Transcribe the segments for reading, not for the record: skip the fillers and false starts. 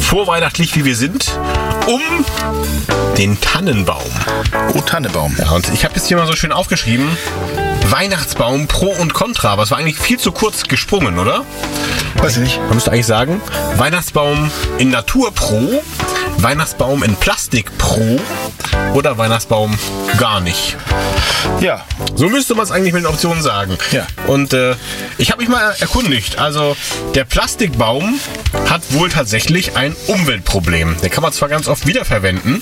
vorweihnachtlich wie wir sind, um den Tannenbaum. Oh, Tannenbaum. Ja, und ich habe jetzt hier mal so schön aufgeschrieben, Weihnachtsbaum pro und contra. Aber es war eigentlich viel zu kurz gesprungen, oder? Weiß ich nicht. Man müsste eigentlich sagen, Weihnachtsbaum in Natur pro, Weihnachtsbaum in Plastik pro oder Weihnachtsbaum gar nicht. Ja. So müsste man es eigentlich mit den Optionen sagen. Ja. Und ich habe mich mal erkundigt. Also der Plastikbaum hat wohl tatsächlich ein Umweltproblem. Den kann man zwar ganz oft wiederverwenden,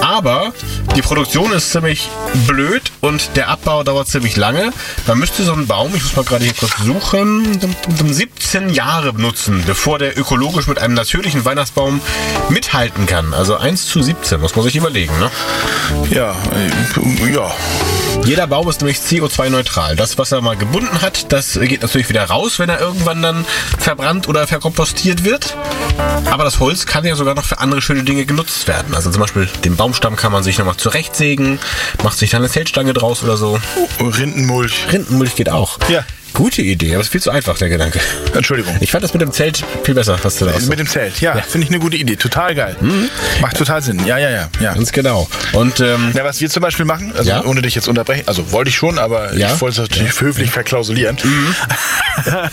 aber die Produktion ist ziemlich blöd und der Abbau dauert ziemlich lange. Man müsste so einen Baum, ich muss mal gerade hier kurz suchen, 17 Jahre benutzen, bevor der ökologisch mit einem natürlichen Weihnachtsbaum mithalten kann. Also 1:17, muss man sich überlegen, ne? Ja. Jeder Baum ist nämlich CO2-neutral. Das, was er mal gebunden hat, das geht natürlich wieder raus, wenn er irgendwann dann verbrannt oder verkompostiert wird. Aber das Holz kann ja sogar noch für andere schöne Dinge genutzt werden. Also zum Beispiel den Baumstamm kann man sich nochmal zurechtsägen, macht sich dann eine Zeltstange draus oder so. Rindenmulch. Rindenmulch geht auch. Ja. Gute Idee, aber es ist viel zu einfach, der Gedanke. Entschuldigung. Ich fand das mit dem Zelt viel besser, was du da hast. Mit dem Zelt, ja. Finde ich eine gute Idee. Total geil. Mhm. Macht total Sinn. Ja. Ganz genau. Und was wir zum Beispiel machen, also ohne dich jetzt unterbrechen, also wollte ich schon, aber ich wollte es natürlich höflich verklausulieren. Mhm.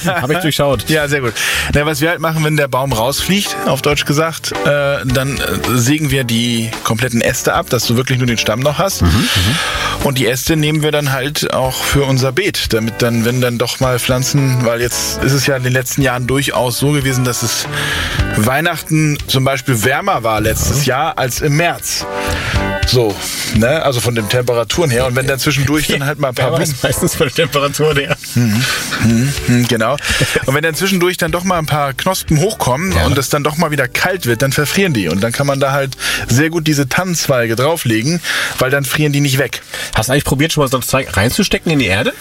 Habe ich durchschaut. Ja, sehr gut. Na, was wir halt machen, wenn der Baum rausfliegt, auf Deutsch gesagt, dann sägen wir die kompletten Äste ab, dass du wirklich nur den Stamm noch hast. Mhm. Und die Äste nehmen wir dann halt auch für unser Beet, damit dann, wenn dann doch mal pflanzen, weil jetzt ist es ja in den letzten Jahren durchaus so gewesen, dass es Weihnachten zum Beispiel wärmer war letztes Jahr als im März. So, ne? Also von den Temperaturen her. Und wenn dann zwischendurch dann halt mal ein paar Blumen... meistens von den Temperaturen her. Genau. Und wenn dann zwischendurch dann doch mal ein paar Knospen hochkommen und es dann doch mal wieder kalt wird, dann verfrieren die. Und dann kann man da halt sehr gut diese Tannenzweige drauflegen, weil dann frieren die nicht weg. Hast du eigentlich probiert, schon mal so einen Zweig reinzustecken in die Erde?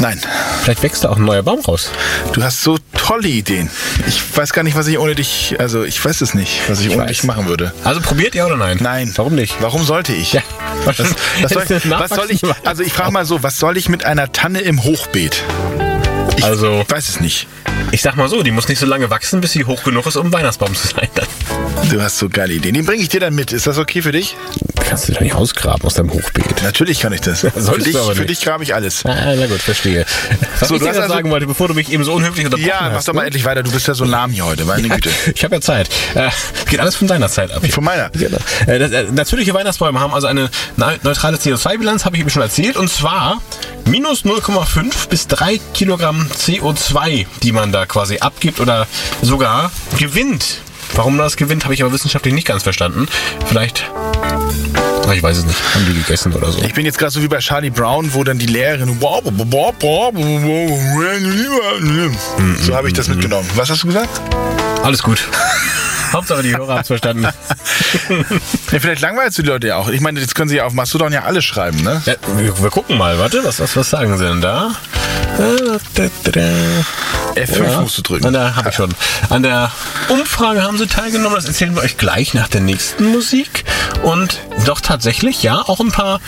Nein. Vielleicht wächst da auch ein neuer Baum raus. Du hast so tolle Ideen. Ich weiß gar nicht, was ich ohne dich... Also ich weiß es nicht, was ich ohne dich machen würde. Also probiert ihr oder nein? Nein. Warum nicht? Warum sollte ich? Ja. Was soll ich? Also ich frage mal so, was soll ich mit einer Tanne im Hochbeet? Ich weiß es nicht. Ich sag mal so, die muss nicht so lange wachsen, bis sie hoch genug ist, um Weihnachtsbaum zu sein. Du hast so geile Ideen. Den bringe ich dir dann mit. Ist das okay für dich? Kannst du doch nicht ausgraben aus deinem Hochbeet. Natürlich kann ich das. Für dich grabe ich alles. Na gut, verstehe. Was ich dir also sagen wollte, bevor du mich eben so unhöflich unterbrochen hast. Ja, mach doch mal endlich weiter. Du bist ja so lahm hier heute, meine Güte. Ich habe ja Zeit. Geht alles von deiner Zeit ab. Von meiner. Genau. Natürliche Weihnachtsbäume haben also eine neutrale CO2-Bilanz, habe ich eben schon erzählt. Und zwar minus 0,5 bis 3 Kilogramm CO2, die man da quasi abgibt oder sogar gewinnt. Warum das gewinnt, habe ich aber wissenschaftlich nicht ganz verstanden. Vielleicht... Ich weiß es nicht. Haben die gegessen oder so? Ich bin jetzt gerade so wie bei Charlie Brown, wo dann die Lehrerin... So habe ich das mitgenommen. Was hast du gesagt? Alles gut. Hauptsache die Hörer haben es verstanden. Ja, vielleicht langweilst du die Leute ja auch. Ich meine, jetzt können sie ja auf Mastodon ja alles schreiben, ne? Ja, wir gucken mal. Warte, was sagen sie denn da? F5 musst du drücken. Da habe ich schon. An der Umfrage haben sie teilgenommen. Das erzählen wir euch gleich nach der nächsten Musik. Und doch tatsächlich, auch ein paar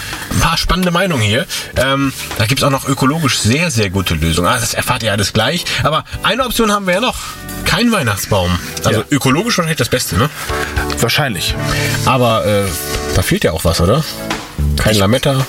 spannende Meinungen hier. Da gibt es auch noch ökologisch sehr, sehr gute Lösungen. Das erfahrt ihr alles gleich. Aber eine Option haben wir ja noch. Kein Weihnachtsbaum. Also ökologisch wahrscheinlich das Beste, ne? Wahrscheinlich. Aber da fehlt ja auch was, oder? Kein Lametta.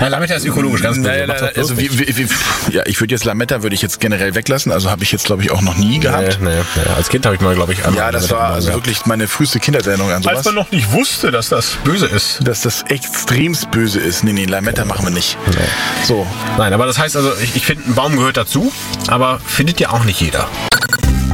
Ja, Lametta ist ökologisch ganz gut. Also ich würde jetzt generell weglassen. Also habe ich jetzt, glaube ich, auch noch nie gehabt. Nee. Als Kind habe ich mal, glaube ich, einmal. Ja, das war also wirklich meine früheste Kindheitserinnerung an sowas. Als man noch nicht wusste, dass das böse ist. Dass das extremst böse ist. Nee, Lametta machen wir nicht. Nee. So. Nein, aber das heißt also, ich finde, ein Baum gehört dazu, aber findet ja auch nicht jeder.